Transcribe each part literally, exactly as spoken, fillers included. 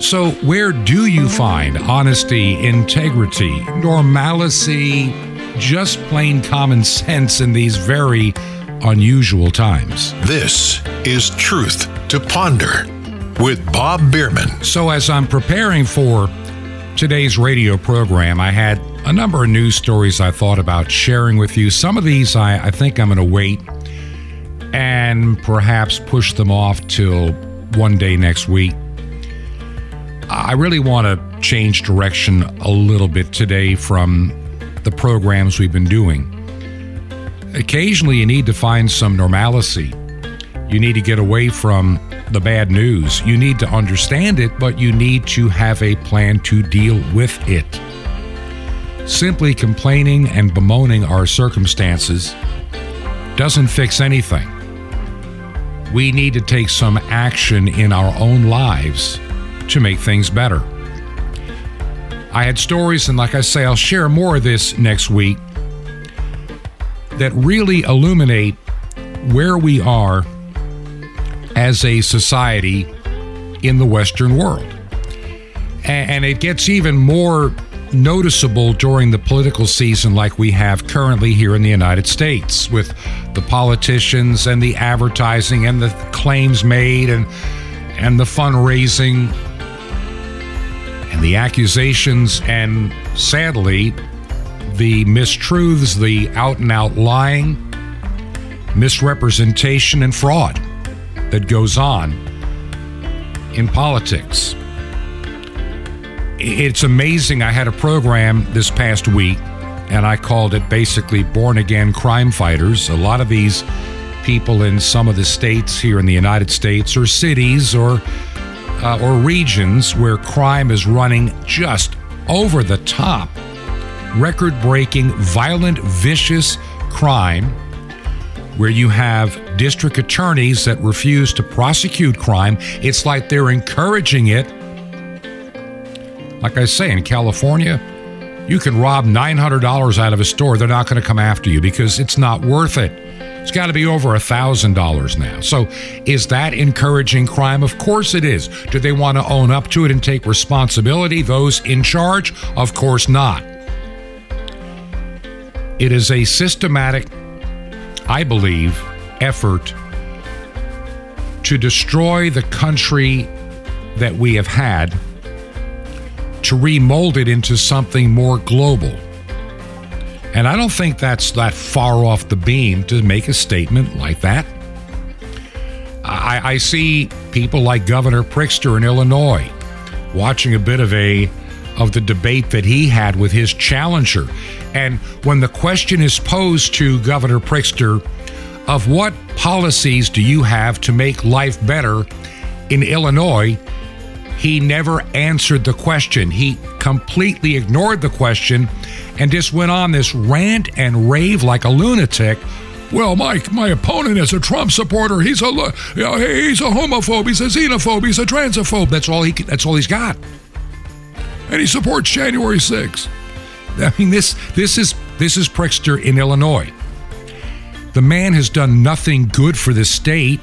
So where do you find honesty, integrity, normalcy, just plain common sense in these very unusual times? This is Truth to Ponder with Bob Biermann. So as I'm preparing for today's radio program, I had a number of news stories I thought about sharing with you. Some of these I, I think I'm going to wait and perhaps push them off till one day next week. I really want to change direction a little bit today from the programs we've been doing. Occasionally, you need to find some normalcy. You need to get away from the bad news. You need to understand it, but you need to have a plan to deal with it. Simply complaining and bemoaning our circumstances doesn't fix anything. We need to take some action in our own lives to make things better. I had stories, and like I say, I'll share more of this next week, that really illuminate where we are as a society in the Western world. And it gets even more noticeable during the political season like we have currently here in the United States, with the politicians and the advertising and the claims made and and the fundraising and the accusations and, sadly, the mistruths, the out-and-out lying, misrepresentation, and fraud that goes on in politics. It's amazing. I had a program this past week, and I called it basically Born-Again Crime Fighters. A lot of these people in some of the states here in the United States, or cities, or uh, or regions where crime is running just over the top, record-breaking, violent, vicious crime, where you have district attorneys that refuse to prosecute crime. It's like they're encouraging it. Like I say, in California, you can rob nine hundred dollars out of a store. They're not going to come after you because it's not worth it. It's got to be over one thousand dollars now. So is that encouraging crime? Of course it is. Do they want to own up to it and take responsibility, those in charge? Of course not. It is a systematic, I believe, effort to destroy the country that we have had, to remold it into something more global. And I don't think that's that far off the beam to make a statement like that. I, I see people like Governor Pritzker in Illinois watching a bit of a of the debate that he had with his challenger. And when the question is posed to Governor Pritzker, of what policies do you have to make life better in Illinois, he never answered the question. He completely ignored the question and just went on this rant and rave like a lunatic. Well, Mike, my opponent is a Trump supporter. He's a, you know, he's a homophobe. He's a xenophobe. He's a transphobe. That's all he. That's all he's got. And he supports January sixth. I mean, this this is this is Pritzker in Illinois. The man has done nothing good for the state.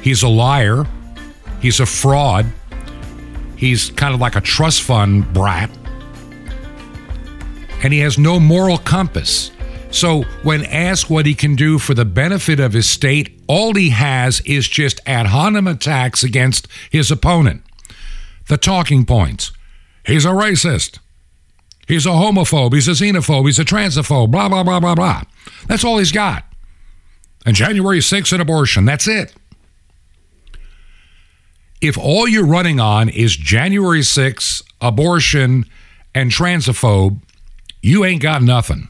He's a liar. He's a fraud. He's kind of like a trust fund brat. And he has no moral compass. So when asked what he can do for the benefit of his state, all he has is just ad hominem attacks against his opponent. The talking points. He's a racist. He's a homophobe. He's a xenophobe. He's a transphobe. Blah, blah, blah, blah, blah. That's all he's got. And January sixth and abortion. That's it. If all you're running on is January sixth, abortion, and transphobe, you ain't got nothing.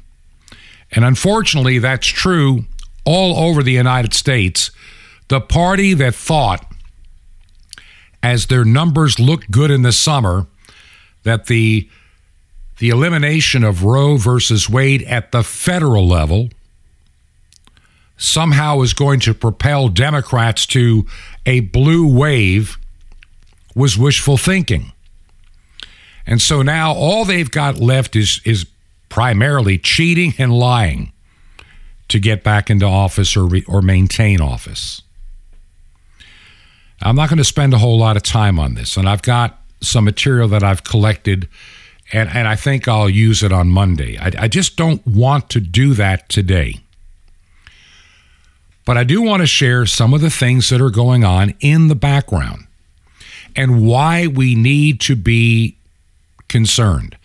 And unfortunately, that's true all over the United States. The party that thought, as their numbers looked good in the summer, that the the elimination of Roe versus Wade at the federal level somehow is going to propel Democrats to a blue wave was wishful thinking. And so now all they've got left is is primarily cheating and lying to get back into office or re, or maintain office. I'm not going to spend a whole lot of time on this, and I've got some material that I've collected, and, and I think I'll use it on Monday. I, I just don't want to do that today. But I do want to share some of the things that are going on in the background and why we need to be concerned.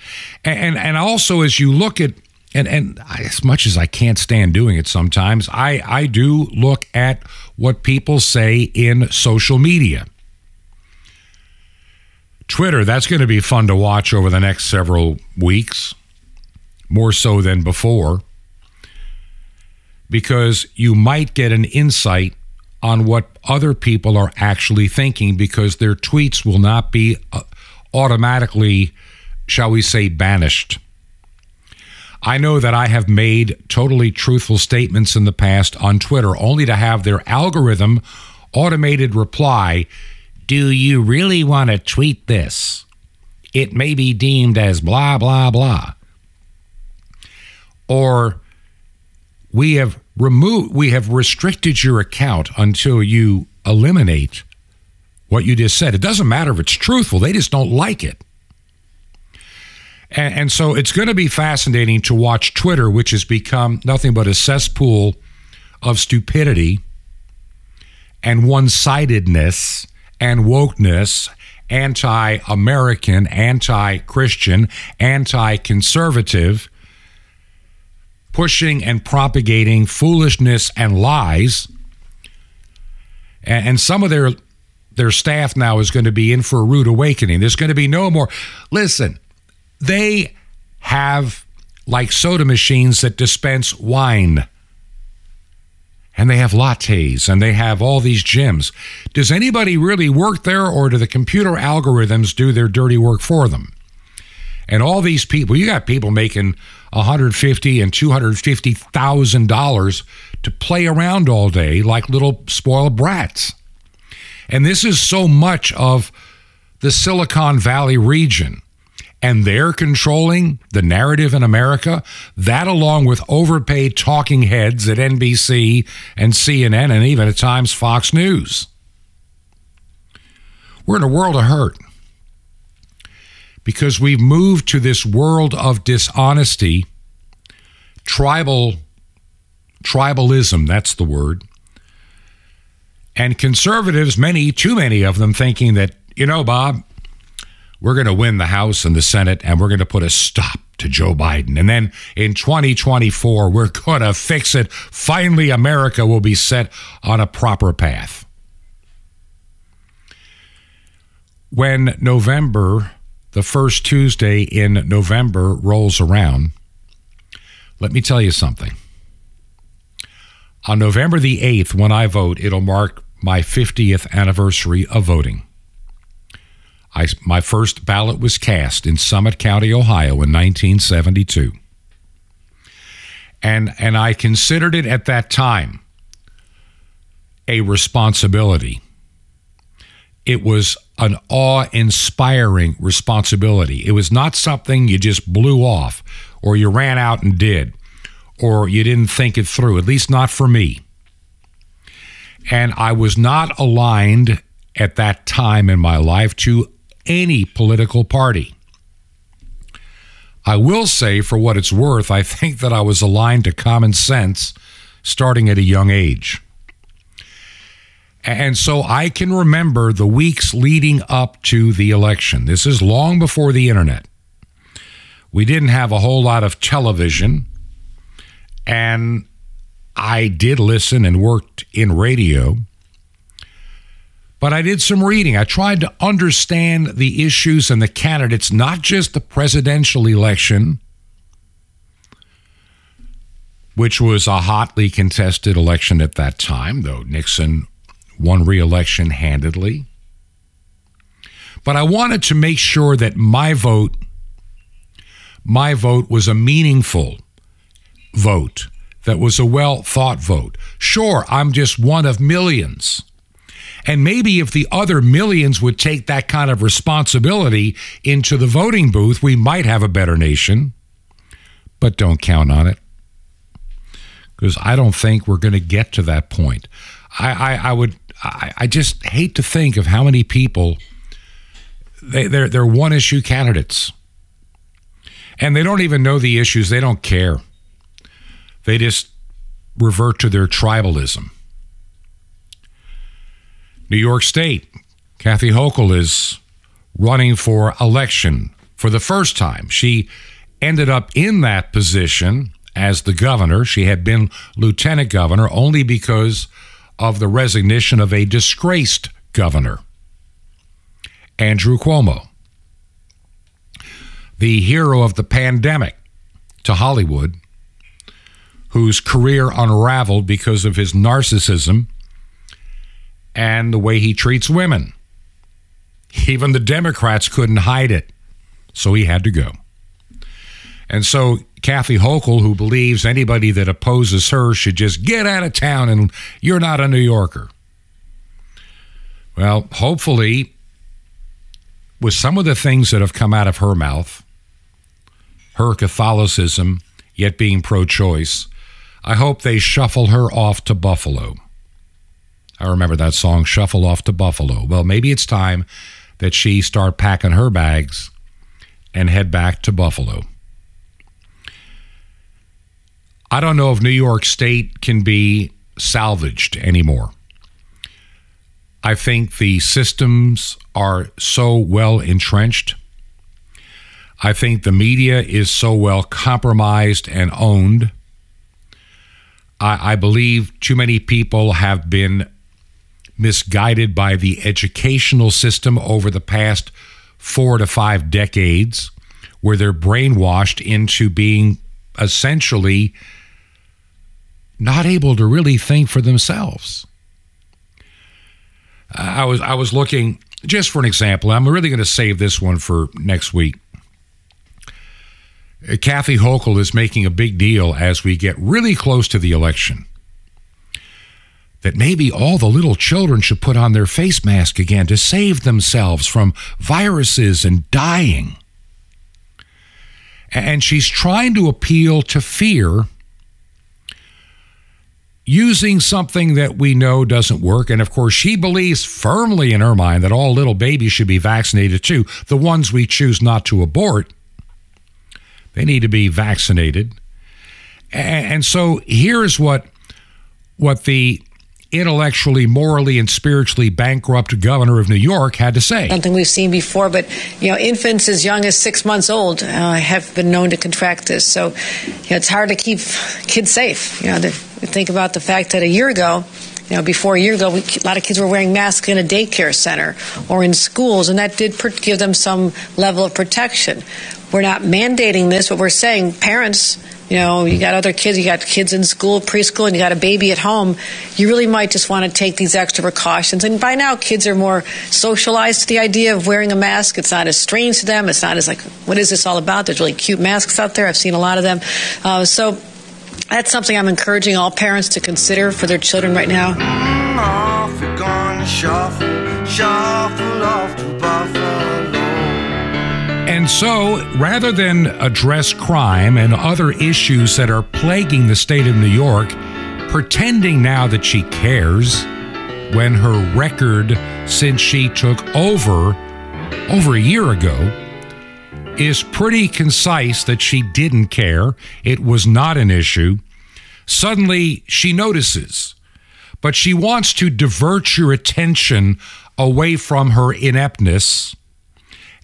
And, and, and also, as you look at, and, and as much as I can't stand doing it sometimes, I, I do look at what people say in social media. Twitter, that's going to be fun to watch over the next several weeks, more so than before, because you might get an insight on what other people are actually thinking, because their tweets will not be automatically, shall we say, banished. I know that I have made totally truthful statements in the past on Twitter, only to have their algorithm automated reply, "Do you really want to tweet this? It may be deemed as blah, blah, blah." Or, we have removed, we have restricted your account until you eliminate what you just said. It doesn't matter if it's truthful. They just don't like it. And, and so it's going to be fascinating to watch Twitter, which has become nothing but a cesspool of stupidity and one-sidedness and wokeness, anti-American, anti-Christian, anti-conservative, pushing and propagating foolishness and lies. And, and some of their their staff now is going to be in for a rude awakening. There's going to be no more. Listen, they have like soda machines that dispense wine. And they have lattes and they have all these gyms. Does anybody really work there, or do the computer algorithms do their dirty work for them? And all these people, you got people making one hundred fifty thousand dollars and two hundred fifty thousand dollars to play around all day like little spoiled brats. And this is so much of the Silicon Valley region. And they're controlling the narrative in America. That, along with overpaid talking heads at N B C and C N N and even at times Fox News. We're in a world of hurt, because we've moved to this world of dishonesty, tribal, tribalism, that's the word. And conservatives, many, too many of them, thinking that, you know, Bob, we're going to win the House and the Senate, and we're going to put a stop to Joe Biden. And then in twenty twenty-four, we're going to fix it. Finally, America will be set on a proper path. When November... the first Tuesday in November rolls around, let me tell you something. On November the eighth, when I vote, it'll mark my fiftieth anniversary of voting. I, my first ballot was cast in Summit County, Ohio in nineteen seventy-two. And, and I considered it at that time a responsibility. It was an awe-inspiring responsibility. It was not something you just blew off, or you ran out and did, or you didn't think it through, at least not for me. And I was not aligned at that time in my life to any political party. I will say, for what it's worth, I think that I was aligned to common sense starting at a young age. And so I can remember the weeks leading up to the election. This is long before the internet. We didn't have a whole lot of television. And I did listen and worked in radio. But I did some reading. I tried to understand the issues and the candidates, not just the presidential election, which was a hotly contested election at that time, though Nixon won re-election handedly. But I wanted to make sure that my vote, my vote was a meaningful vote, that was a well-thought vote. Sure, I'm just one of millions. And maybe if the other millions would take that kind of responsibility into the voting booth, we might have a better nation. But don't count on it, because I don't think we're going to get to that point. I, I, I would I, I just hate to think of how many people, they, they're, they're one-issue candidates. And they don't even know the issues. They don't care. They just revert to their tribalism. New York State, Kathy Hochul is running for election for the first time. She ended up in that position as the governor. She had been lieutenant governor only because of the resignation of a disgraced governor, Andrew Cuomo, the hero of the pandemic to Hollywood, whose career unraveled because of his narcissism and the way he treats women. Even the Democrats couldn't hide it, so he had to go. And so Kathy Hochul, who believes anybody that opposes her should just get out of town and you're not a New Yorker. Well, hopefully, with some of the things that have come out of her mouth, her Catholicism, yet being pro-choice, I hope they shuffle her off to Buffalo. I remember that song, Shuffle Off to Buffalo. Well, maybe it's time that she start packing her bags and head back to Buffalo. I don't know if New York State can be salvaged anymore. I think the systems are so well entrenched. I think the media is so well compromised and owned. I, I believe too many people have been misguided by the educational system over the past four to five decades, where they're brainwashed into being essentially not able to really think for themselves. I was I was looking, just for an example, I'm really going to save this one for next week. Kathy Hochul is making a big deal as we get really close to the election that maybe all the little children should put on their face mask again to save themselves from viruses and dying. And she's trying to appeal to fear using something that we know doesn't work. And of course, she believes firmly in her mind that all little babies should be vaccinated too. The ones we choose not to abort, they need to be vaccinated. And so here's what what the intellectually, morally, and spiritually bankrupt governor of New York had to say. Something we've seen before, but, you know, infants as young as six months old uh, have been known to contract this. So, you know, it's hard to keep kids safe. You know, to think about the fact that a year ago, you know, before a year ago, we, a lot of kids were wearing masks in a daycare center or in schools, and that did give them some level of protection. We're not mandating this, but we're saying parents, you know, you got other kids, you got kids in school, preschool, and you got a baby at home. You really might just want to take these extra precautions. And by now, kids are more socialized to the idea of wearing a mask. It's not as strange to them. It's not as like, what is this all about? There's really cute masks out there. I've seen a lot of them. Uh, so that's something I'm encouraging all parents to consider for their children right now. Mm, off, we're gonna shuffle, shuffle off to Buffalo. And so, rather than address crime and other issues that are plaguing the state of New York, pretending now that she cares, when her record since she took over, over a year ago, is pretty concise that she didn't care, it was not an issue, suddenly she notices. But she wants to divert your attention away from her ineptness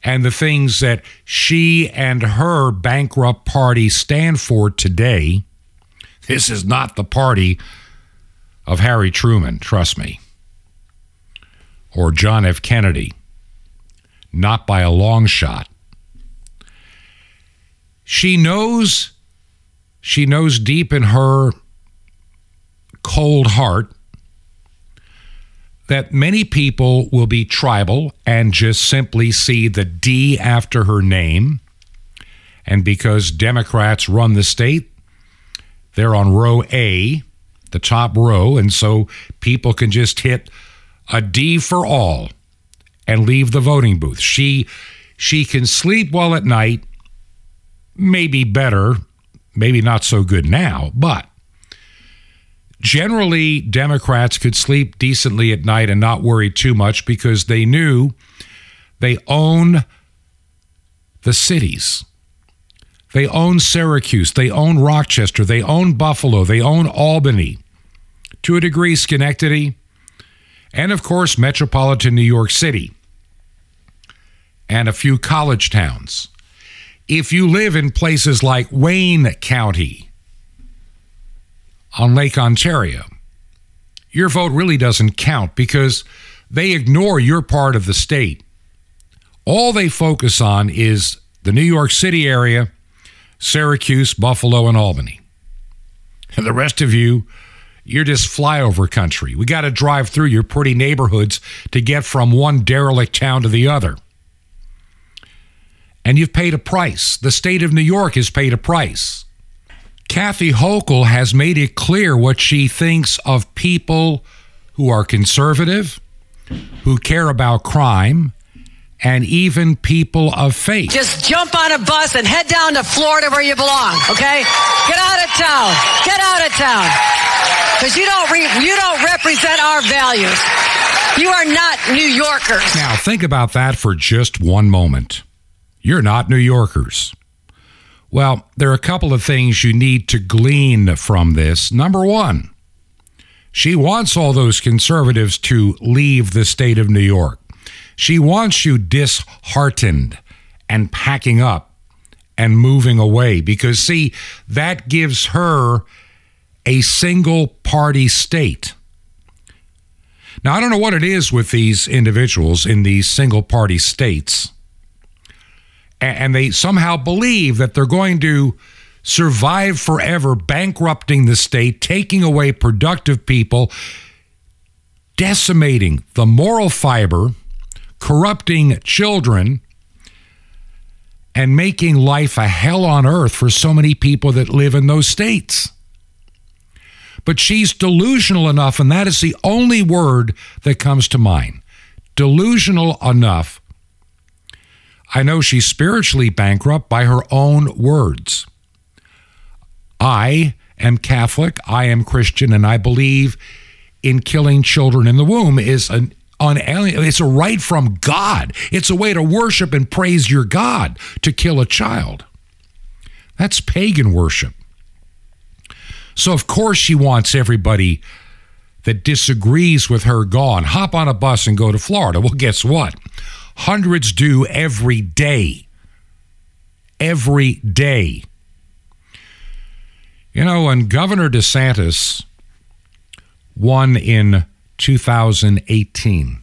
and the things that she and her bankrupt party stand for today. This is not the party of Harry Truman, trust me, or John F. Kennedy, not by a long shot. She knows, she knows deep in her cold heart that many people will be tribal and just simply see the D after her name. And because Democrats run the state, they're on row A, the top row, and so people can just hit a D for all and leave the voting booth. She she can sleep well at night, maybe better, maybe not so good now, but generally Democrats could sleep decently at night and not worry too much because they knew they own the cities. They own Syracuse. They own Rochester. They own Buffalo. They own Albany. To a degree, Schenectady. And, of course, metropolitan New York City. And a few college towns. If you live in places like Wayne County on Lake Ontario, your vote really doesn't count because they ignore your part of the state. All they focus on is the New York City area, Syracuse, Buffalo, and Albany. And the rest of you, you're just flyover country. We got to drive through your pretty neighborhoods to get from one derelict town to the other. And you've paid a price. The state of New York has paid a price. Kathy Hochul has made it clear what she thinks of people who are conservative, who care about crime, and even people of faith. Just jump on a bus and head down to Florida where you belong, okay? Get out of town. Get out of town. Because you don't re- you don't represent our values. You are not New Yorkers. Now, think about that for just one moment. You're not New Yorkers. Well, there are a couple of things you need to glean from this. Number one, she wants all those conservatives to leave the state of New York. She wants you disheartened and packing up and moving away because, see, that gives her a single-party state. Now, I don't know what it is with these individuals in these single-party states, and they somehow believe that they're going to survive forever, bankrupting the state, taking away productive people, decimating the moral fiber, corrupting children, and making life a hell on earth for so many people that live in those states. But she's delusional enough, and that is the only word that comes to mind. Delusional enough. I know she's spiritually bankrupt by her own words. I am Catholic, I am Christian, and I believe in killing children in the womb is an It's a right from God. It's a way to worship and praise your God, to kill a child. That's pagan worship. So, of course, she wants everybody that disagrees with her gone. Hop on a bus and go to Florida. Well, guess what? Hundreds do every day. Every day. You know, when Governor DeSantis won in two thousand eighteen.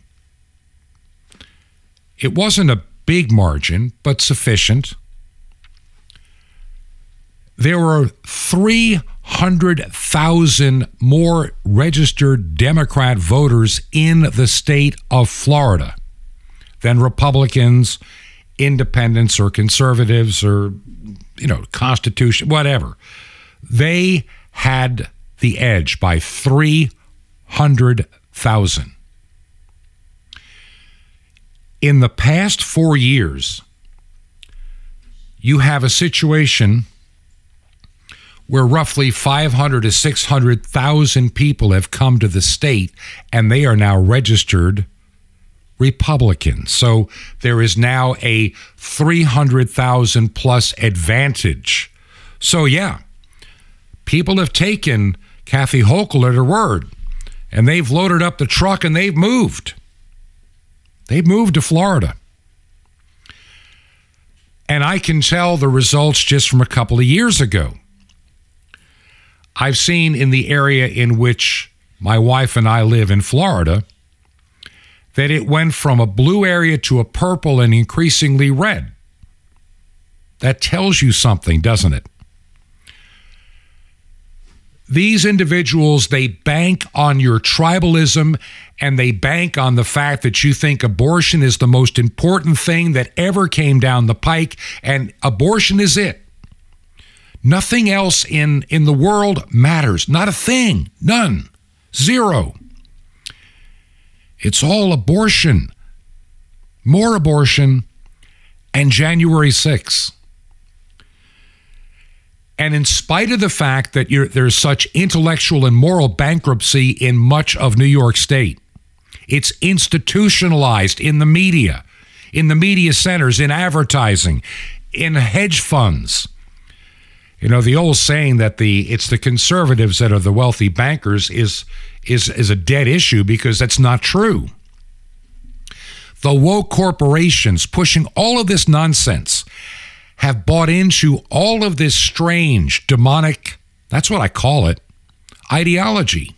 It wasn't a big margin, but sufficient. There were three hundred thousand more registered Democrat voters in the state of Florida than Republicans, independents, or conservatives, or, you know, Constitution, whatever. They had the edge by three hundred thousand. In the past four years, you have a situation where roughly five hundred to six hundred thousand people have come to the state, and they are now registered Republicans. So there is now a three hundred thousand plus advantage. So yeah, people have taken Kathy Hochul at her word. And they've loaded up the truck and they've moved. They've moved to Florida. And I can tell the results just from a couple of years ago. I've seen in the area in which my wife and I live in Florida that it went from a blue area to a purple and increasingly red. That tells you something, doesn't it? These individuals, they bank on your tribalism, and they bank on the fact that you think abortion is the most important thing that ever came down the pike, and abortion is it. Nothing else in, in the world matters. Not a thing. None. Zero. It's all abortion. More abortion, and January sixth. And in spite of the fact that you're, there's such intellectual and moral bankruptcy in much of New York State, it's institutionalized in the media, in the media centers, in advertising, in hedge funds. You know, the old saying that the it's the conservatives that are the wealthy bankers is is is a dead issue, because that's not true. The woke corporations pushing all of this nonsense have bought into all of this strange, demonic, that's what I call it, ideology.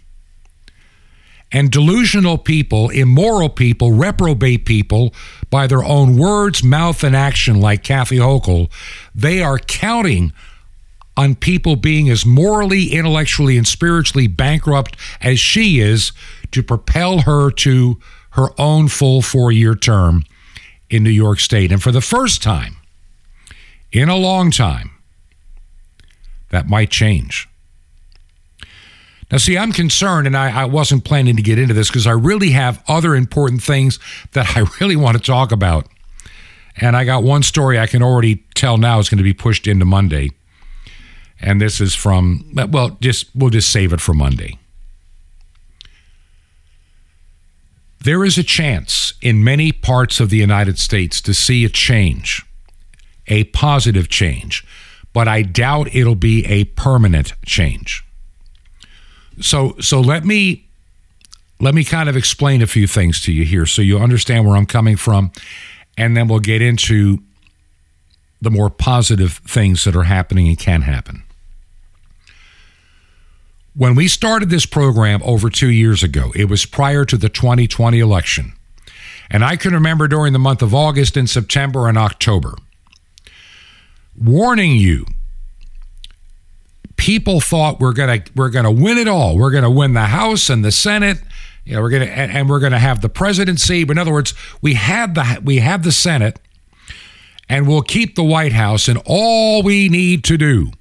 And delusional people, immoral people, reprobate people, by their own words, mouth, and action, like Kathy Hochul, they are counting on people being as morally, intellectually, and spiritually bankrupt as she is to propel her to her own full four-year term in New York State. And for the first time in a long time, that might change. Now, see, I'm concerned, and I, I wasn't planning to get into this because I really have other important things that I really want to talk about. And I got one story I can already tell now is going to be pushed into Monday. And this is from, well, just we'll just save it for Monday. There is a chance in many parts of the United States to see a change, a positive change, but I doubt it'll be a permanent change. So so let me let me kind of explain a few things to you here so you understand where I'm coming from, and then we'll get into the more positive things that are happening and can happen. When we started this program over two years ago, it was prior to the twenty twenty election. And I can remember during the month of August and September and October warning you, people thought we're gonna we're gonna win it all. We're gonna win the House and the Senate. You know, we're gonna and, and we're gonna have the presidency. But in other words, we had the we have the Senate, and we'll keep the White House. And all we need to do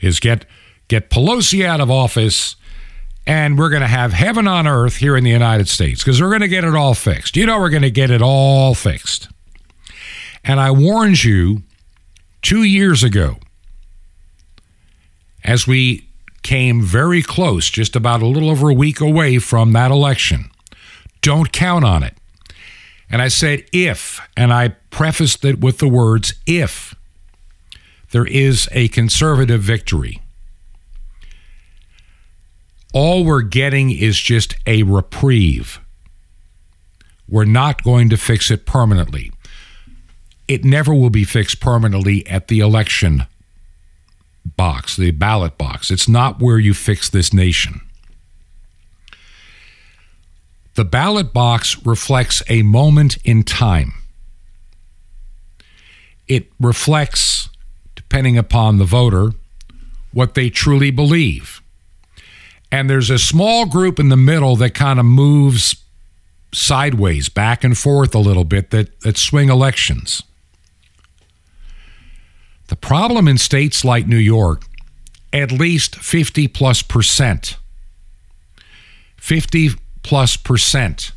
is get get Pelosi out of office, and we're gonna have heaven on earth here in the United States, because we're gonna get it all fixed. You know, we're gonna get it all fixed. And I warned you two years ago, as we came very close, just about a little over a week away from that election, don't count on it. And I said, if, and I prefaced it with the words, if there is a conservative victory, all we're getting is just a reprieve. We're not going to fix it permanently. It never will be fixed permanently at the election box, the ballot box. It's not where you fix this nation. The ballot box reflects a moment in time. It reflects, depending upon the voter, what they truly believe. And there's a small group in the middle that kind of moves sideways, back and forth a little bit, that, that swing elections. The problem in states like New York, at least fifty plus percent, fifty plus percent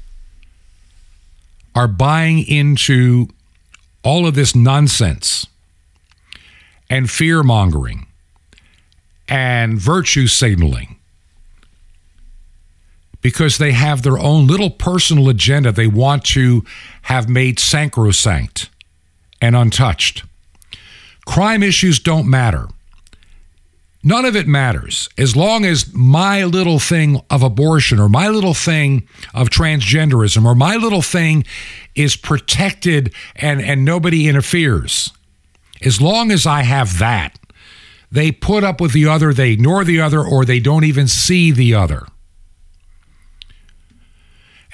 are buying into all of this nonsense and fear mongering and virtue signaling, because they have their own little personal agenda they want to have made sacrosanct and untouched. Crime issues don't matter. None of it matters. As long as my little thing of abortion or my little thing of transgenderism or my little thing is protected and, and nobody interferes, as long as I have that, they put up with the other, they ignore the other, or they don't even see the other.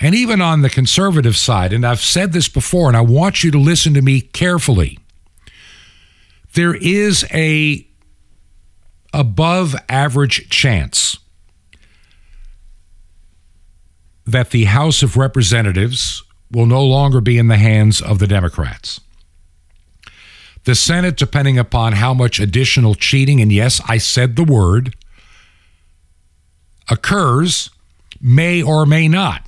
And even on the conservative side, and I've said this before, and I want you to listen to me carefully, there is a above average chance that the House of Representatives will no longer be in the hands of the Democrats. The Senate, depending upon how much additional cheating, and yes, I said the word, occurs, may or may not.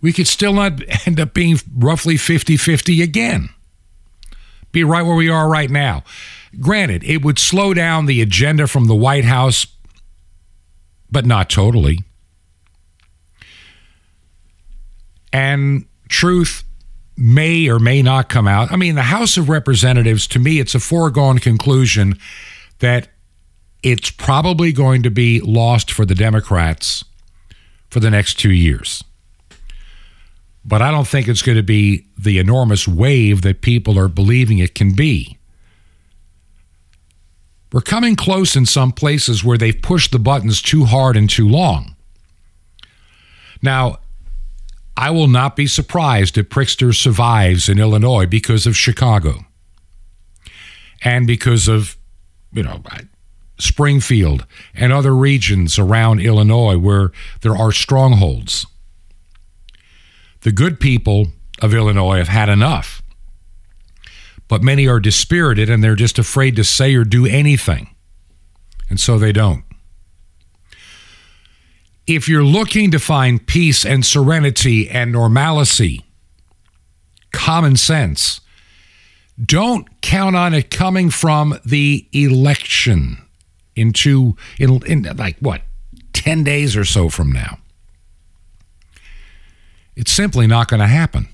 We could still not end up being roughly fifty-fifty again. Be right where we are right now. Granted, it would slow down the agenda from the White House, but not totally. And truth may or may not come out. I mean, the House of Representatives, to me, it's a foregone conclusion that it's probably going to be lost for the Democrats for the next two years. But I don't think it's going to be the enormous wave that people are believing it can be. We're coming close in some places where they've pushed the buttons too hard and too long. Now, I will not be surprised if Pritzker survives in Illinois because of Chicago and because of, you know, Springfield and other regions around Illinois where there are strongholds. The good people of Illinois have had enough, but many are dispirited and they're just afraid to say or do anything, and so they don't. If you're looking to find peace and serenity and normalcy, common sense, don't count on it coming from the election in two, in, in like what, ten days or so from now. It's simply not going to happen.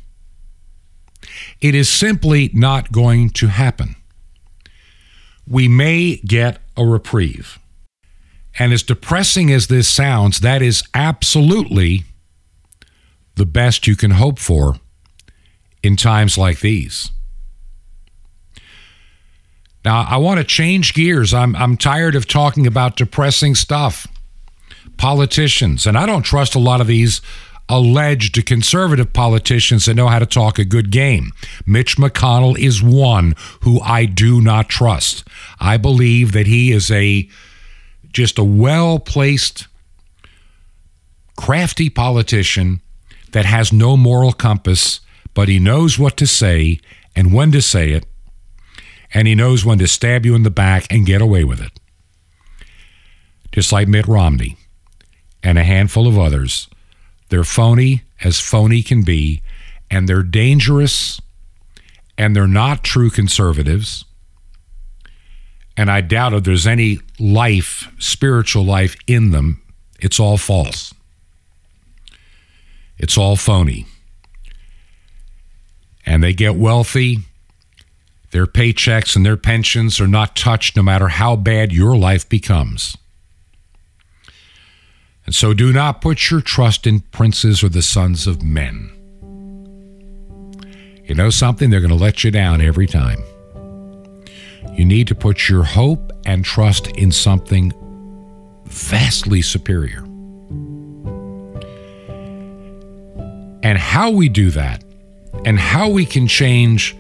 It is simply not going to happen. We may get a reprieve. And as depressing as this sounds, that is absolutely the best you can hope for in times like these. Now, I want to change gears. I'm I'm tired of talking about depressing stuff, politicians, and I don't trust a lot of these alleged conservative politicians that know how to talk a good game. Mitch McConnell is one who I do not trust. I believe that he is a just a well-placed, crafty politician that has no moral compass, but he knows what to say and when to say it, and he knows when to stab you in the back and get away with it. Just like Mitt Romney and a handful of others. They're phony as phony can be, and they're dangerous, and they're not true conservatives. And I doubt if there's any life, spiritual life in them. It's all false. It's all phony. And they get wealthy. Their paychecks and their pensions are not touched no matter how bad your life becomes. And so do not put your trust in princes or the sons of men. You know something? They're going to let you down every time. You need to put your hope and trust in something vastly superior. And how we do that, and how we can change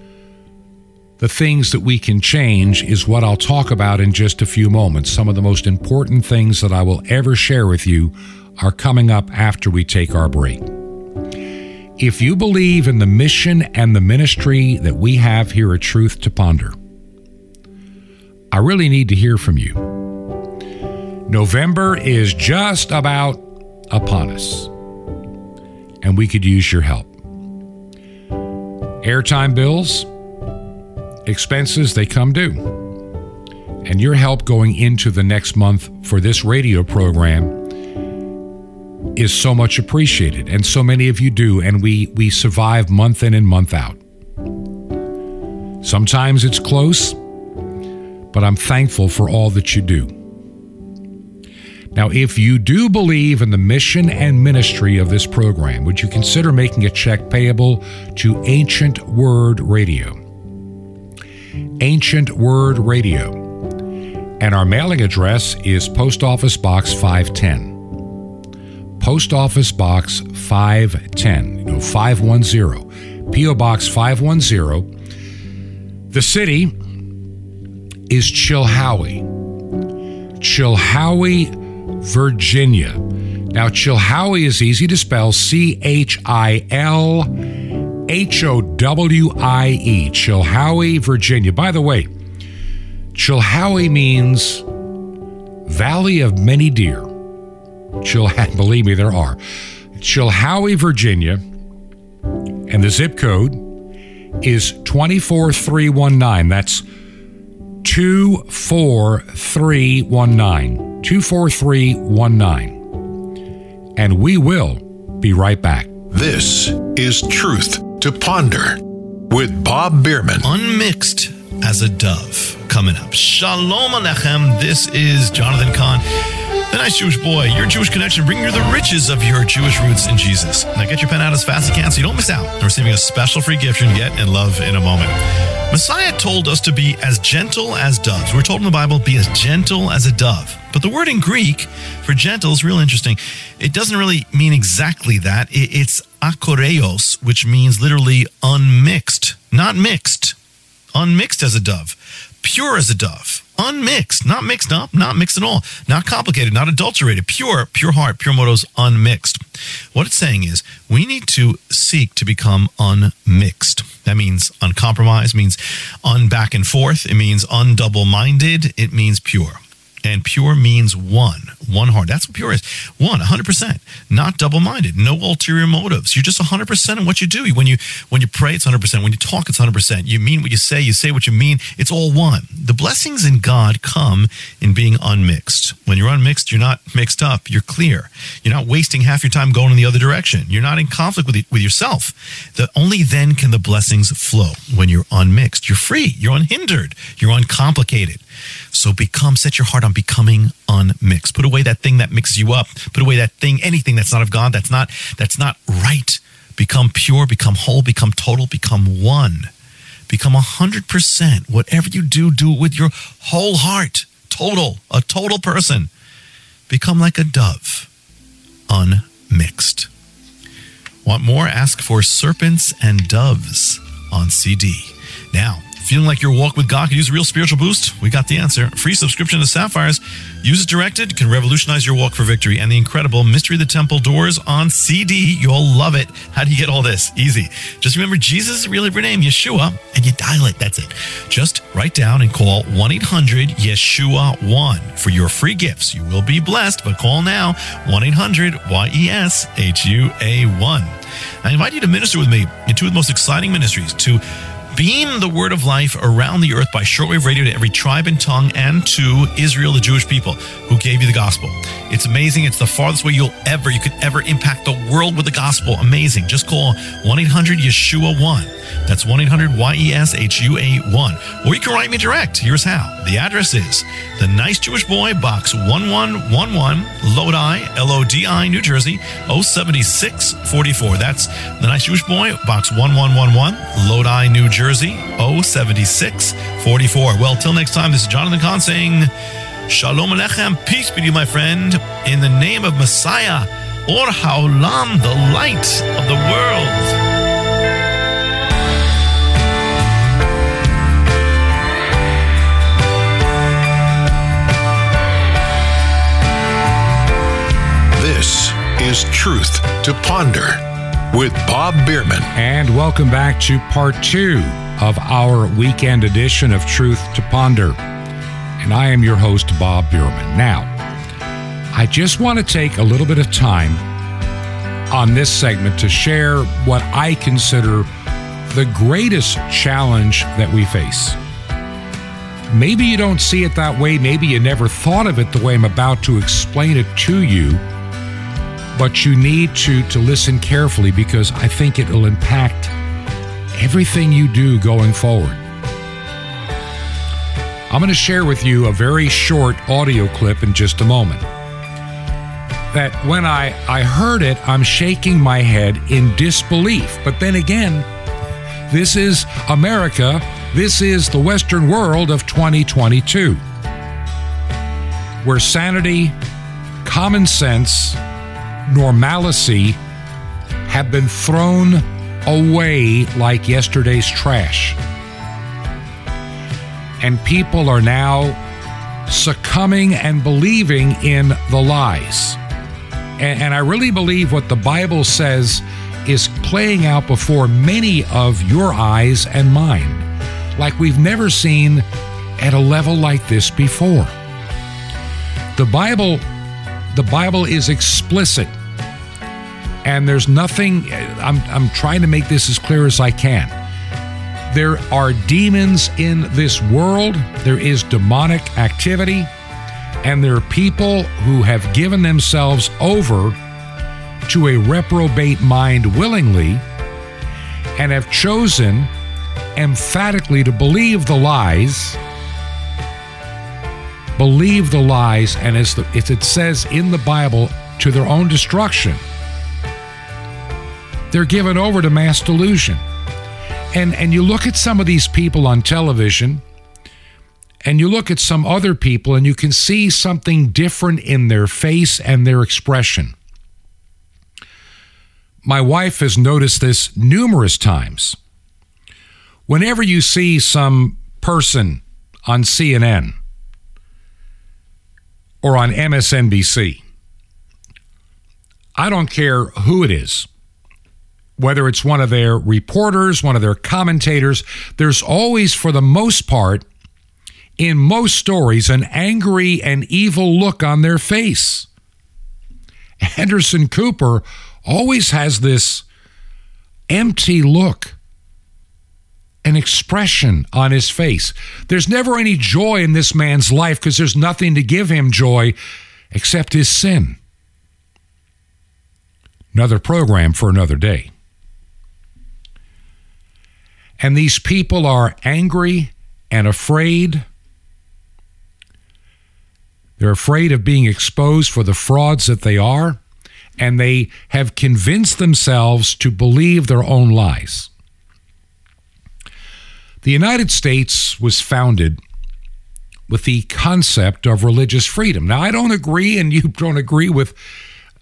the things that we can change, is what I'll talk about in just a few moments. Some of the most important things that I will ever share with you are coming up after we take our break. If you believe in the mission and the ministry that we have here at Truth to Ponder, I really need to hear from you. November is just about upon us, and we could use your help. Airtime bills, expenses, they come due. And your help going into the next month for this radio program is so much appreciated, and so many of you do, and we, we survive month in and month out. Sometimes it's close, but I'm thankful for all that you do. Now, if you do believe in the mission and ministry of this program, would you consider making a check payable to Ancient Word Radio? Ancient Word Radio. And our mailing address is Post Office Box five ten. Post Office Box five ten. No, five ten. P O. Box five ten. The city is Chilhowie. Chilhowie, Virginia. Now, Chilhowie is easy to spell. C H I L H O W I E, Chilhowie, Virginia. By the way, Chilhowie means Valley of Many Deer. Chilhowie, believe me, there are. Chilhowie, Virginia, and the zip code is two four three one nine. That's two four three one nine. two four three one nine. And we will be right back. This is Truth to Ponder with Bob Biermann. Unmixed as a dove coming up. Shalom Alechem. This is Jonathan Cahn. The nice Jewish boy, your Jewish connection, bringing you the riches of your Jewish roots in Jesus. Now get your pen out as fast as you can so you don't miss out. We're receiving a special free gift you can get and love in a moment. Messiah told us to be as gentle as doves. We're told in the Bible, be as gentle as a dove. But the word in Greek for gentle is real interesting. It doesn't really mean exactly that. It's akoreos, which means literally unmixed, not mixed. Unmixed as a dove, pure as a dove, unmixed, not mixed up, not mixed at all, not complicated, not adulterated, pure, pure heart, pure motives, unmixed. What it's saying is we need to seek to become unmixed. That means uncompromised, means unback and forth, it means undouble-minded, it means pure. And pure means one, one heart. That's what pure is. One, one hundred percent, not double-minded, no ulterior motives. You're just one hundred percent in what you do. When you when you pray, it's one hundred percent. When you talk, it's one hundred percent. You mean what you say. You say what you mean. It's all one. The blessings in God come in being unmixed. When you're unmixed, you're not mixed up. You're clear. You're not wasting half your time going in the other direction. You're not in conflict with, with yourself. The, only then can the blessings flow. When you're unmixed, you're free. You're unhindered. You're uncomplicated. So become, set your heart on becoming unmixed. Put away that thing that mixes you up. Put away that thing, anything that's not of God, that's not, that's not right. Become pure, become whole, become total, become one. Become one hundred percent. Whatever you do, do it with your whole heart. Total, a total person. Become like a dove, unmixed. Want more? Ask for Serpents and Doves on C D. Now, feeling like your walk with God could use a real spiritual boost? We got the answer. Free subscription to Sapphires. Use it directed, can revolutionize your walk for victory. And the incredible Mystery of the Temple Doors on C D. You'll love it. How do you get all this? Easy. Just remember Jesus' real Hebrew name, Yeshua, and you dial it. That's it. Just write down and call one eight hundred Yeshua one for your free gifts. You will be blessed, but call now one eight hundred Y E S H U A one. I invite you to minister with me in two of the most exciting ministries, to beam the word of life around the earth by shortwave radio to every tribe and tongue, and to Israel, the Jewish people who gave you the gospel. It's amazing. It's the farthest way you'll ever, you could ever impact the world with the gospel. Amazing. Just call one eight hundred Yeshua one. That's one eight hundred Y E S H U A one. Or you can write me direct. Here's how. The address is The Nice Jewish Boy, Box one one one one, Lodi, L O D I, New Jersey, zero seven six four four. That's The Nice Jewish Boy, Box one one one one, Lodi, New Jersey. Jersey, zero seven six four four. Well, till next time, this is Jonathan Cahn saying, Shalom Alechem, peace be to you, my friend, in the name of Messiah, Or Haolam, the light of the world. This is Truth to Ponder with Bob Biermann. And welcome back to part two of our weekend edition of Truth to Ponder. And I am your host, Bob Biermann. Now, I just want to take a little bit of time on this segment to share what I consider the greatest challenge that we face. Maybe you don't see it that way. Maybe you never thought of it the way I'm about to explain it to you. But you need to, to listen carefully, because I think it will impact everything you do going forward. I'm going to share with you a very short audio clip in just a moment. That when I, I heard it, I'm shaking my head in disbelief. But then again, this is America. This is the Western world of twenty twenty-two, where sanity, common sense, normalcy have been thrown away like yesterday's trash. And people are now succumbing and believing in the lies. And, and I really believe what the Bible says is playing out before many of your eyes and mine, like we've never seen at a level like this before. The Bible The Bible is explicit, and there's nothing, I'm, I'm trying to make this as clear as I can. There are demons in this world. There is demonic activity. And there are people who have given themselves over to a reprobate mind willingly and have chosen emphatically to believe the lies. Believe the lies, and as, the, as it says in the Bible, to their own destruction. They're given over to mass delusion. And, and you look at some of these people on television, and you look at some other people, and you can see something different in their face and their expression. My wife has noticed this numerous times. Whenever you see some person on C N N or on M S N B C, I don't care who it is, whether it's one of their reporters, one of their commentators, there's always, for the most part, in most stories, an angry and evil look on their face. Anderson Cooper always has this empty look, an expression on his face. There's never any joy in this man's life because there's nothing to give him joy except his sin. Another program for another day. And these people are angry and afraid. They're afraid of being exposed for the frauds that they are, and they have convinced themselves to believe their own lies. The United States was founded with the concept of religious freedom. Now, I don't agree, and you don't agree with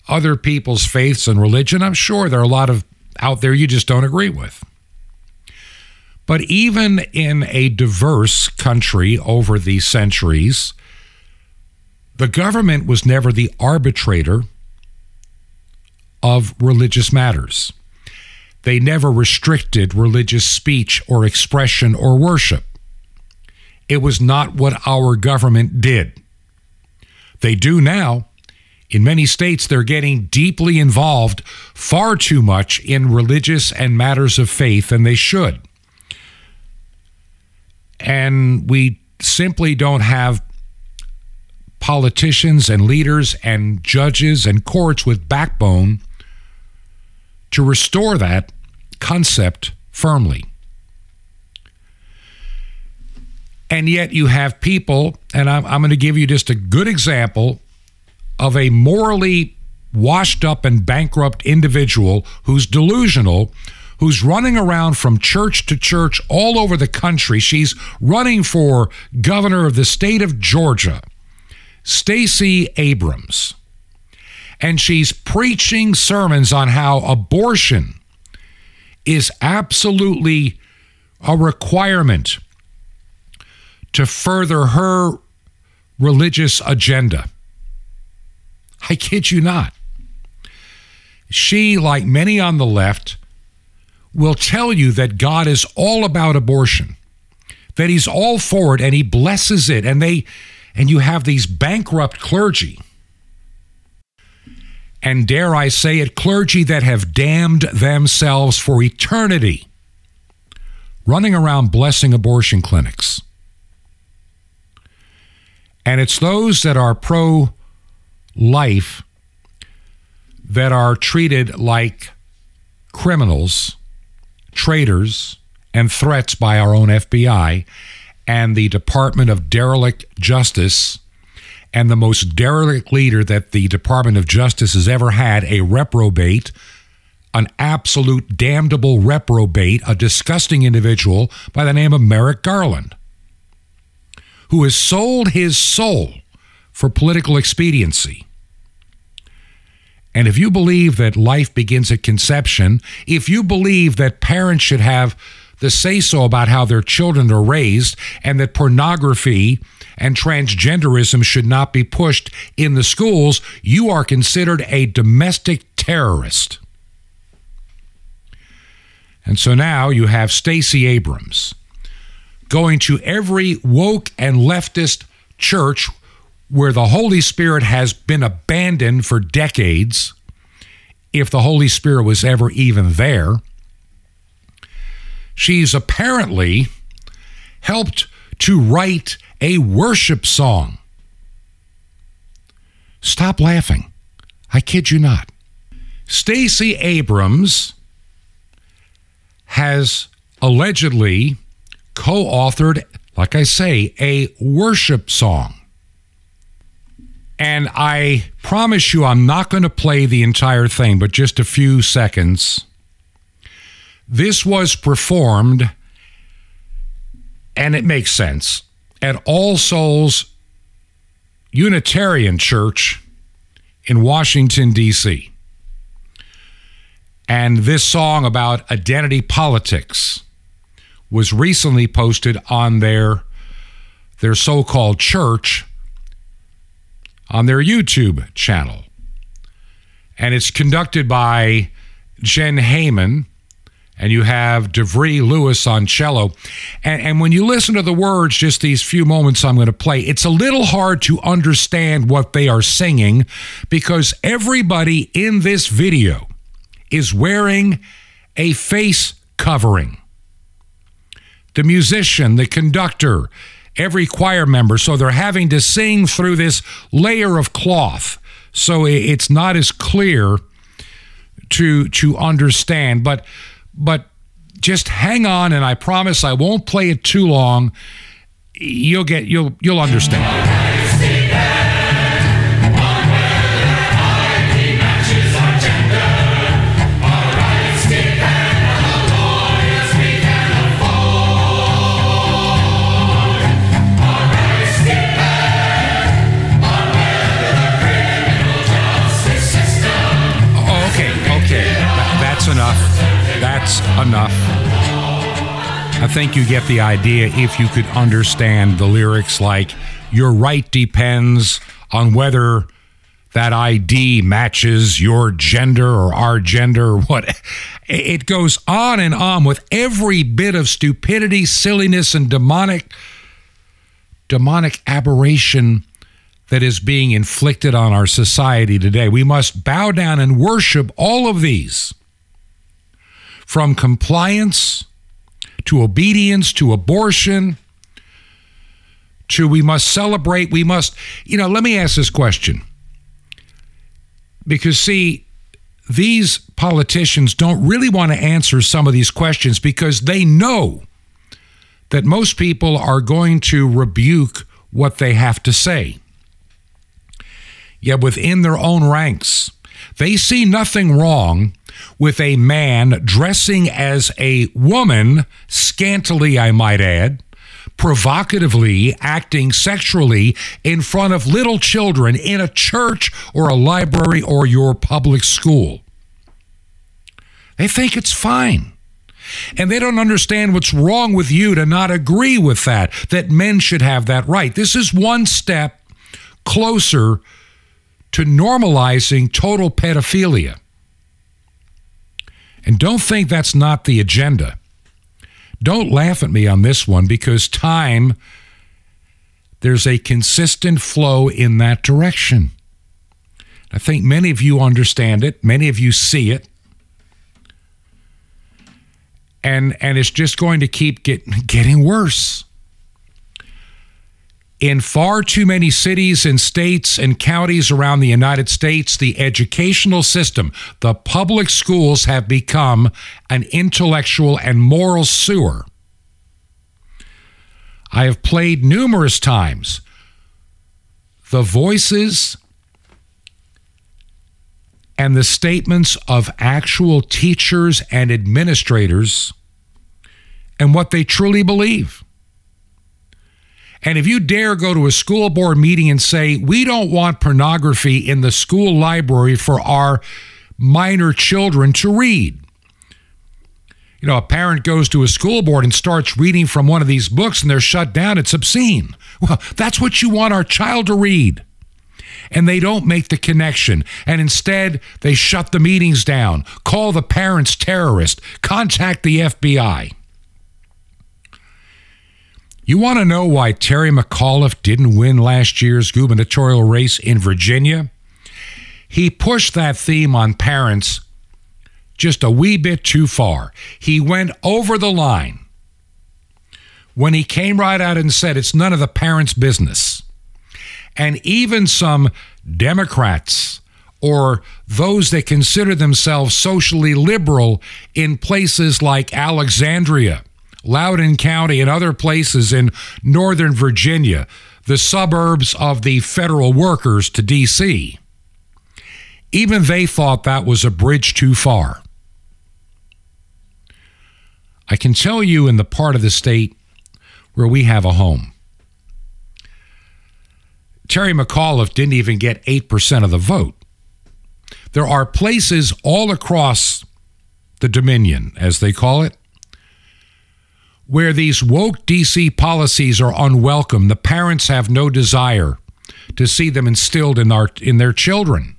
other people's faiths and religion. I'm sure there are a lot of out there you just don't agree with. But even in a diverse country over the centuries, the government was never the arbitrator of religious matters. They never restricted religious speech or expression or worship. It was not what our government did. They do now. In many states, they're getting deeply involved, far too much, in religious and matters of faith than they should. And we simply don't have politicians and leaders and judges and courts with backbone to restore that concept firmly. And yet you have people, and I'm, I'm going to give you just a good example of a morally washed up and bankrupt individual who's delusional, who's running around from church to church all over the country. She's running for governor of the state of Georgia, Stacey Abrams. And she's preaching sermons on how abortion is absolutely a requirement to further her religious agenda. I kid you not. She, like many on the left, will tell you that God is all about abortion, that he's all for it and he blesses it. And they, and you have these bankrupt clergy, and dare I say it, clergy that have damned themselves for eternity, running around blessing abortion clinics. And it's those that are pro life that are treated like criminals, traitors, and threats by our own F B I and the Department of Derelict Justice, and the most derelict leader that the Department of Justice has ever had, a reprobate, an absolute damnable reprobate, a disgusting individual by the name of Merrick Garland, who has sold his soul for political expediency. And if you believe that life begins at conception, if you believe that parents should have the say-so about how their children are raised, and that pornography and transgenderism should not be pushed in the schools, you are considered a domestic terrorist. And so now you have Stacey Abrams going to every woke and leftist church where the Holy Spirit has been abandoned for decades, if the Holy Spirit was ever even there. she's apparently helped to write a worship song. Stop laughing. I kid you not. Stacey Abrams has allegedly co-authored, like I say, a worship song. And I promise you I'm not going to play the entire thing, but just a few seconds. This was performed, and it makes sense, at All Souls Unitarian Church in Washington, D C And this song about identity politics was recently posted on their, their so-called church on their YouTube channel. And it's conducted by Jen Heyman, and you have DeVry Lewis on cello. And, and when you listen to the words, just these few moments I'm going to play, it's a little hard to understand what they are singing because everybody in this video is wearing a face covering. The musician, the conductor, every choir member. So they're having to sing through this layer of cloth. So it's not as clear to to understand. But... But just hang on, and I promise I won't play it too long. You'll get, you'll, you'll understand. Enough. I think you get the idea if you could understand the lyrics like, your right depends on whether that I D matches your gender or our gender or what. It goes on and on with every bit of stupidity, silliness, and demonic, demonic aberration that is being inflicted on our society today. We must bow down and worship all of these. From compliance, to obedience, to abortion, to we must celebrate, we must... You know, let me ask this question. Because, see, these politicians don't really want to answer some of these questions because they know that most people are going to rebuke what they have to say. Yet within their own ranks, they see nothing wrong with a man dressing as a woman, scantily, I might add, provocatively acting sexually in front of little children in a church or a library or your public school. They think it's fine. And they don't understand what's wrong with you to not agree with that, that men should have that right. This is one step closer to normalizing total pedophilia. And don't think that's not the agenda. Don't laugh at me on this one because time, there's a consistent flow in that direction. I think many of you understand it. Many of you see it. And, and it's just going to keep get, getting worse. In far too many cities and states and counties around the United States, the educational system, the public schools have become an intellectual and moral sewer. I have played numerous times the voices and the statements of actual teachers and administrators and what they truly believe. And if you dare go to a school board meeting and say, we don't want pornography in the school library for our minor children to read. You know, a parent goes to a school board and starts reading from one of these books and they're shut down. It's obscene. Well, that's what you want our child to read. And they don't make the connection. And instead, they shut the meetings down, call the parents terrorists, contact the F B I. You want to know why Terry McAuliffe didn't win last year's gubernatorial race in Virginia? He pushed that theme on parents just a wee bit too far. He went over the line when he came right out and said it's none of the parents' business. And even some Democrats or those that consider themselves socially liberal in places like Alexandria, Loudoun County, and other places in Northern Virginia, the suburbs of the federal workers to D C, even they thought that was a bridge too far. I can tell you in the part of the state where we have a home, Terry McAuliffe didn't even get eight percent of the vote. There are places all across the Dominion, as they call it, where these woke D C policies are unwelcome. The parents have no desire to see them instilled in our, in their children.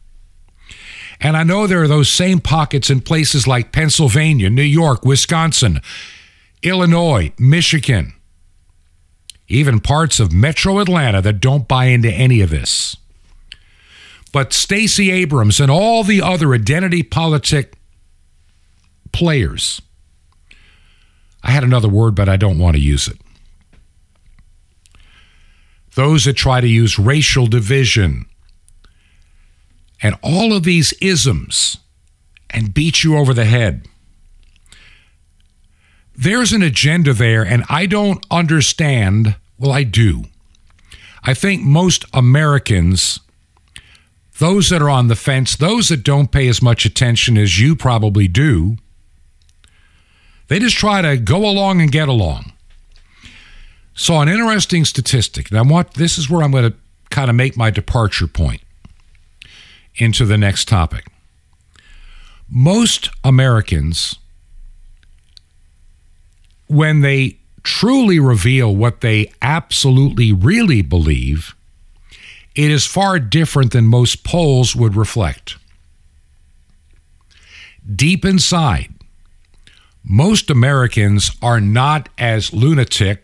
And I know there are those same pockets in places like Pennsylvania, New York, Wisconsin, Illinois, Michigan, even parts of metro Atlanta that don't buy into any of this. But Stacey Abrams and all the other identity politic players, I had another word, but I don't want to use it. Those that try to use racial division and all of these isms and beat you over the head. There's an agenda there, and I don't understand. Well, I do. I think most Americans, those that are on the fence, those that don't pay as much attention as you probably do, they just try to go along and get along. Saw an interesting statistic, and I want, this is where I'm going to kind of make my departure point into the next topic. Most Americans, when they truly reveal what they absolutely really believe, it is far different than most polls would reflect. Deep inside, most Americans are not as lunatic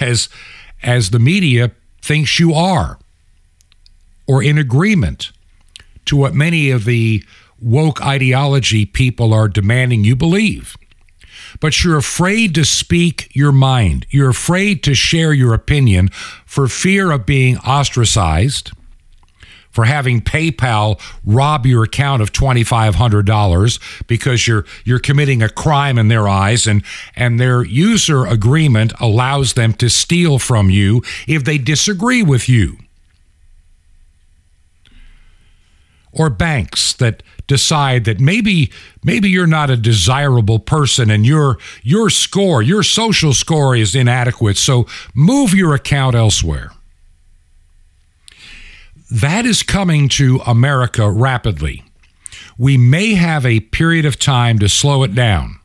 as, as the media thinks you are, or in agreement to what many of the woke ideology people are demanding you believe. But you're afraid to speak your mind. You're afraid to share your opinion for fear of being ostracized, for having PayPal rob your account of twenty-five hundred dollars because you're you're committing a crime in their eyes, and, and their user agreement allows them to steal from you if they disagree with you. Or banks that decide that maybe maybe you're not a desirable person and your your score, your social score is inadequate, so move your account elsewhere. That is coming to America rapidly. We may have a period of time to slow it down,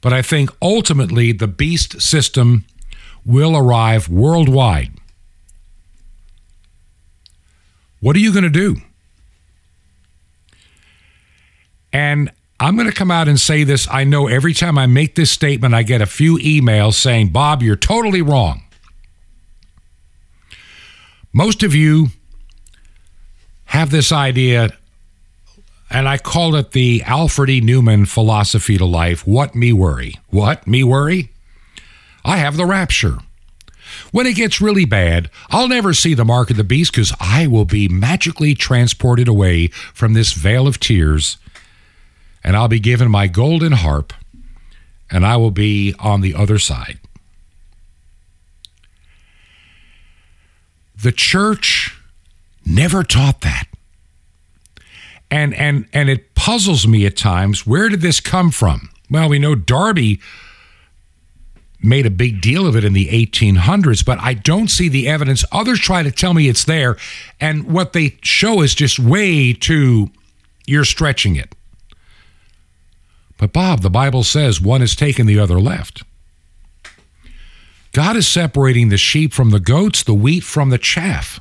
but I think ultimately the beast system will arrive worldwide. What are you going to do? And I'm going to come out and say this. I know every time I make this statement, I get a few emails saying, Bob, you're totally wrong. Most of you have this idea, and I call it the Alfred E. Newman philosophy to life. What me worry? What me worry? I have the rapture. When it gets really bad, I'll never see the mark of the beast because I will be magically transported away from this veil of tears, and I'll be given my golden harp, and I will be on the other side. The church never taught that. And and and it puzzles me at times. Where did this come from? Well, we know Darby made a big deal of it in the eighteen hundreds, but I don't see the evidence. Others try to tell me it's there, and what they show is just way too, you're stretching it. But Bob, the Bible says one is taken, the other left. God is separating the sheep from the goats, the wheat from the chaff.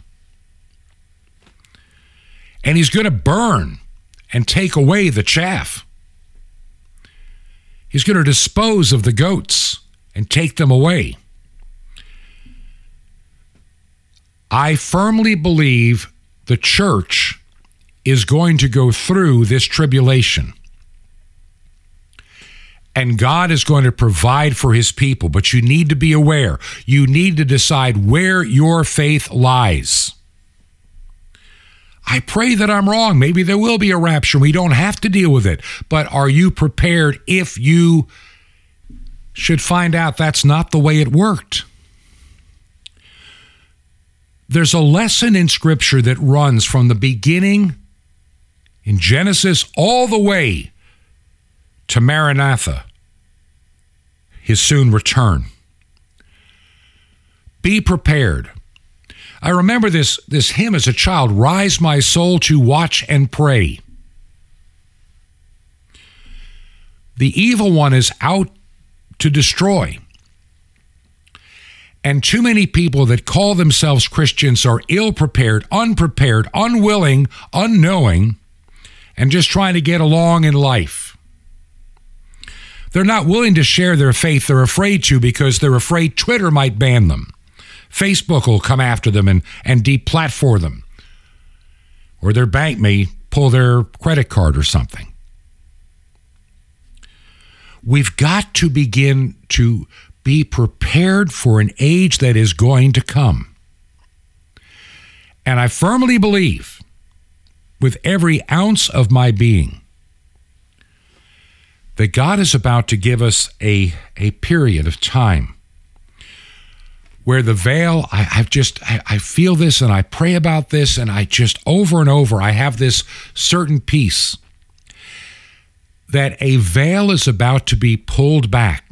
And he's going to burn and take away the chaff. He's going to dispose of the goats and take them away. I firmly believe the church is going to go through this tribulation. and God is going to provide for his people. But you need to be aware. You need to decide where your faith lies. I pray that I'm wrong. Maybe there will be a rapture. We don't have to deal with it. But are you prepared if you should find out that's not the way it worked? There's a lesson in Scripture that runs from the beginning in Genesis all the way to Maranatha, his soon return. Be prepared. I remember this, this hymn as a child, Rise My Soul to Watch and Pray. The evil one is out to destroy. And too many people that call themselves Christians are ill-prepared, unprepared, unwilling, unknowing, and just trying to get along in life. They're not willing to share their faith. They're afraid to because they're afraid Twitter might ban them. Facebook will come after them and, and deplatform them. Or their bank may pull their credit card or something. We've got to begin to be prepared for an age that is going to come. And I firmly believe, with every ounce of my being, that God is about to give us a, a period of time where the veil, I, I've just, I, I feel this and I pray about this and I just over and over, I have this certain peace that a veil is about to be pulled back.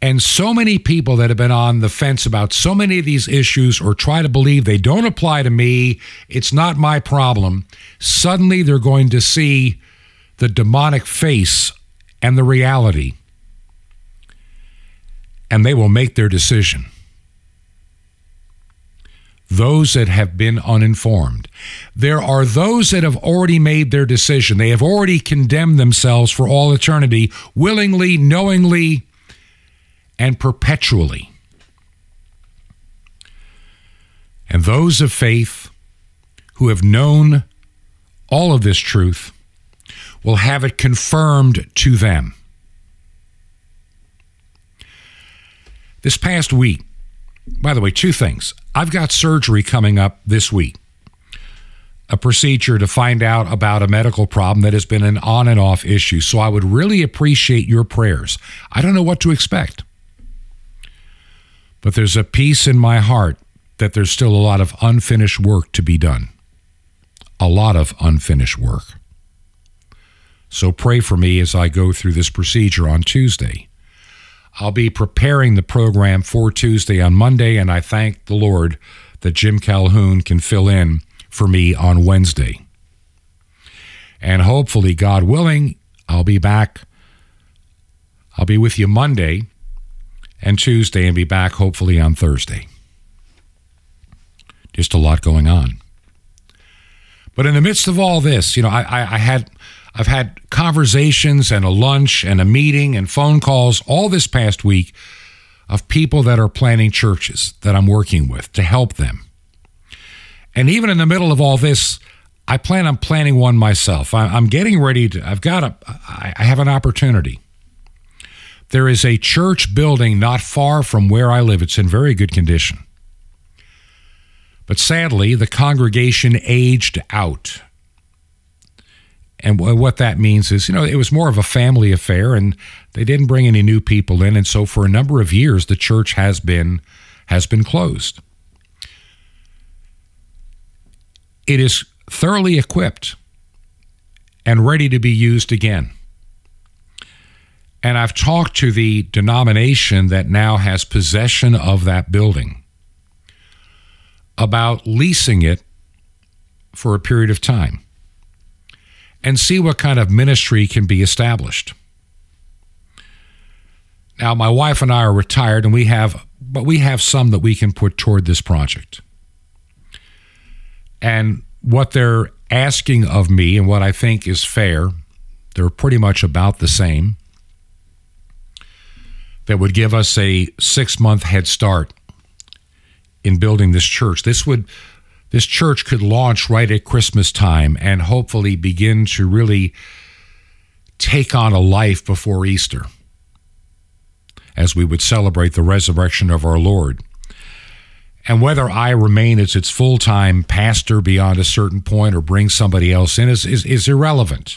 And so many people that have been on the fence about so many of these issues or try to believe they don't apply to me, it's not my problem, suddenly they're going to see the demonic face and the reality, and they will make their decision. Those that have been uninformed. There are those that have already made their decision. They have already condemned themselves for all eternity, willingly, knowingly, and perpetually. And those of faith who have known all of this truth will have it confirmed to them. This past week, by the way, two things. I've got surgery coming up this week, a procedure to find out about a medical problem that has been an on and off issue. So I would really appreciate your prayers. I don't know what to expect, but there's a peace in my heart that there's still a lot of unfinished work to be done. A lot of unfinished work. So pray for me as I go through this procedure on Tuesday. I'll be preparing the program for Tuesday on Monday, and I thank the Lord that Jim Calhoun can fill in for me on Wednesday. And hopefully, God willing, I'll be back. I'll be with you Monday and Tuesday and be back hopefully on Thursday. Just a lot going on. But in the midst of all this, you know, I, I, I had... I've had conversations and a lunch and a meeting and phone calls all this past week of people that are planning churches that I'm working with to help them. And even in the middle of all this, I plan on planning one myself. I'm getting ready to, I've got a, I have an opportunity. There is a church building not far from where I live. It's in very good condition. But sadly, the congregation aged out. And what that means is, you know, it was more of a family affair and they didn't bring any new people in. And so for a number of years, the church has been has been closed. It is thoroughly equipped and ready to be used again. And I've talked to the denomination that now has possession of that building about leasing it for a period of time and see what kind of ministry can be established. Now, my wife and I are retired, and we have, but we have some that we can put toward this project. And what they're asking of me and what I think is fair, they're pretty much about the same, that would give us a six-month head start in building this church. This would... This church could launch right at Christmas time and hopefully begin to really take on a life before Easter, as we would celebrate the resurrection of our Lord. And whether I remain as its full-time pastor beyond a certain point or bring somebody else in is, is, is irrelevant.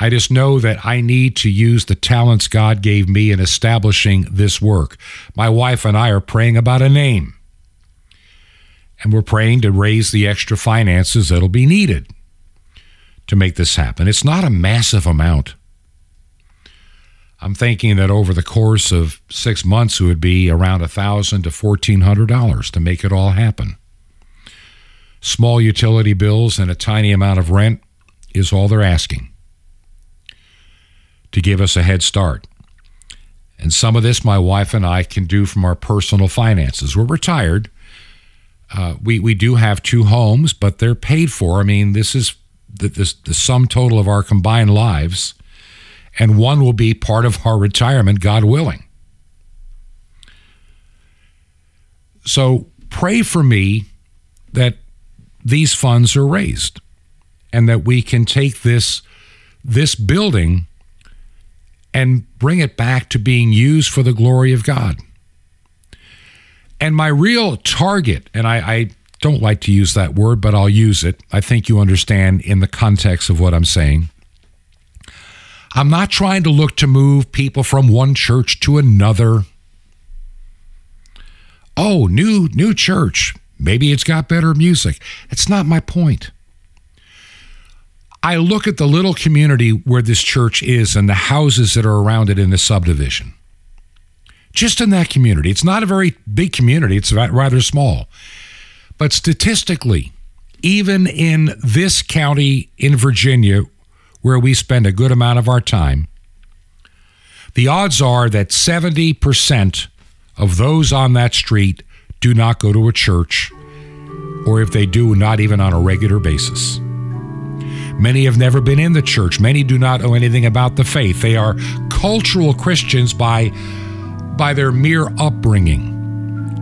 I just know that I need to use the talents God gave me in establishing this work. My wife and I are praying about a name, and we're praying to raise the extra finances that'll be needed to make this happen. It's not a massive amount. I'm thinking that over the course of six months, it would be around one thousand to one thousand four hundred dollars to make it all happen. Small utility bills and a tiny amount of rent is all they're asking to give us a head start. And some of this my wife and I can do from our personal finances. We're retired. Uh, we, we do have two homes, but they're paid for. I mean, this is the, this, the sum total of our combined lives, and one will be part of our retirement, God willing. So pray for me that these funds are raised and that we can take this, this building and bring it back to being used for the glory of God. And my real target, and I, I don't like to use that word, but I'll use it. I think you understand in the context of what I'm saying. I'm not trying to look to move people from one church to another. Oh, new new church. Maybe it's got better music. That's not my point. I look at the little community where this church is and the houses that are around it in the subdivision. Just in that community. It's not a very big community. It's rather small. But statistically, even in this county in Virginia, where we spend a good amount of our time, the odds are that seventy percent of those on that street do not go to a church, or if they do, not even on a regular basis. Many have never been in the church. Many do not know anything about the faith. They are cultural Christians by, by their mere upbringing.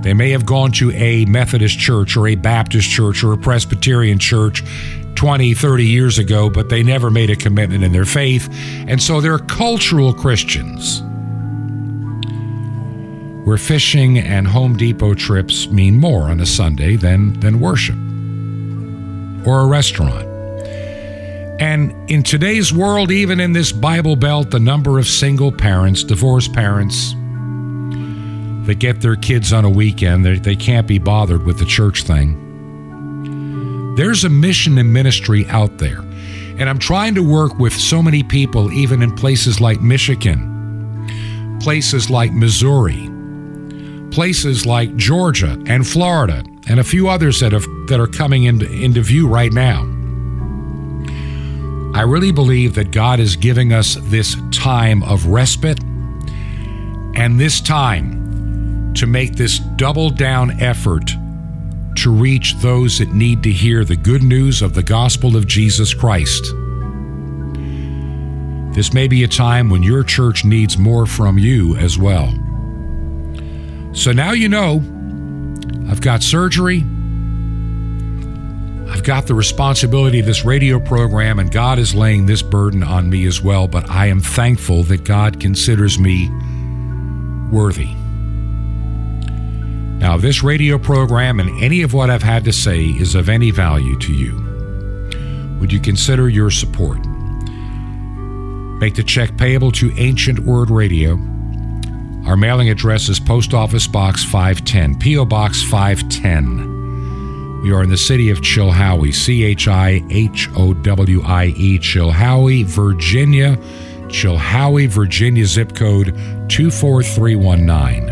They may have gone to a Methodist church or a Baptist church or a Presbyterian church twenty, thirty years ago, but they never made a commitment in their faith, and so they're cultural Christians, where fishing and Home Depot trips mean more on a Sunday than, than worship or a restaurant. And in today's world, even in this Bible Belt, the number of single parents, divorced parents, that get their kids on a weekend, they, they can't be bothered with the church thing. There's a mission and ministry out there, and I'm trying to work with so many people, even in places like Michigan, places like Missouri, places like Georgia and Florida, and a few others that, have, that are coming into, into view right now. I really believe that God is giving us this time of respite and this time to make this double down effort to reach those that need to hear the good news of the gospel of Jesus Christ. This may be a time when your church needs more from you as well. So now you know, I've got surgery, I've got the responsibility of this radio program, and God is laying this burden on me as well, but I am thankful that God considers me worthy. Now, if this radio program and any of what I've had to say is of any value to you, would you consider your support? Make the check payable to Ancient Word Radio. Our mailing address is Post Office Box five ten, P O. Box five ten. We are in the city of Chilhowie, C H I H O W I E, Chilhowie, Virginia. Chilhowie, Virginia, zip code two four three one nine.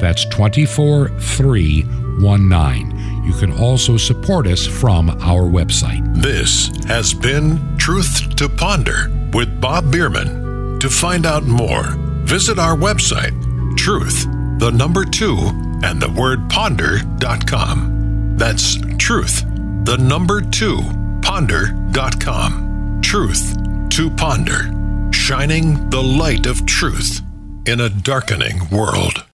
That's two four three one nine. You can also support us from our website. This has been Truth to Ponder with Bob Biermann. To find out more, visit our website, truth, the number two, and the word ponder dot com. That's truth, the number two, ponder dot com. Truth to Ponder, shining the light of truth in a darkening world.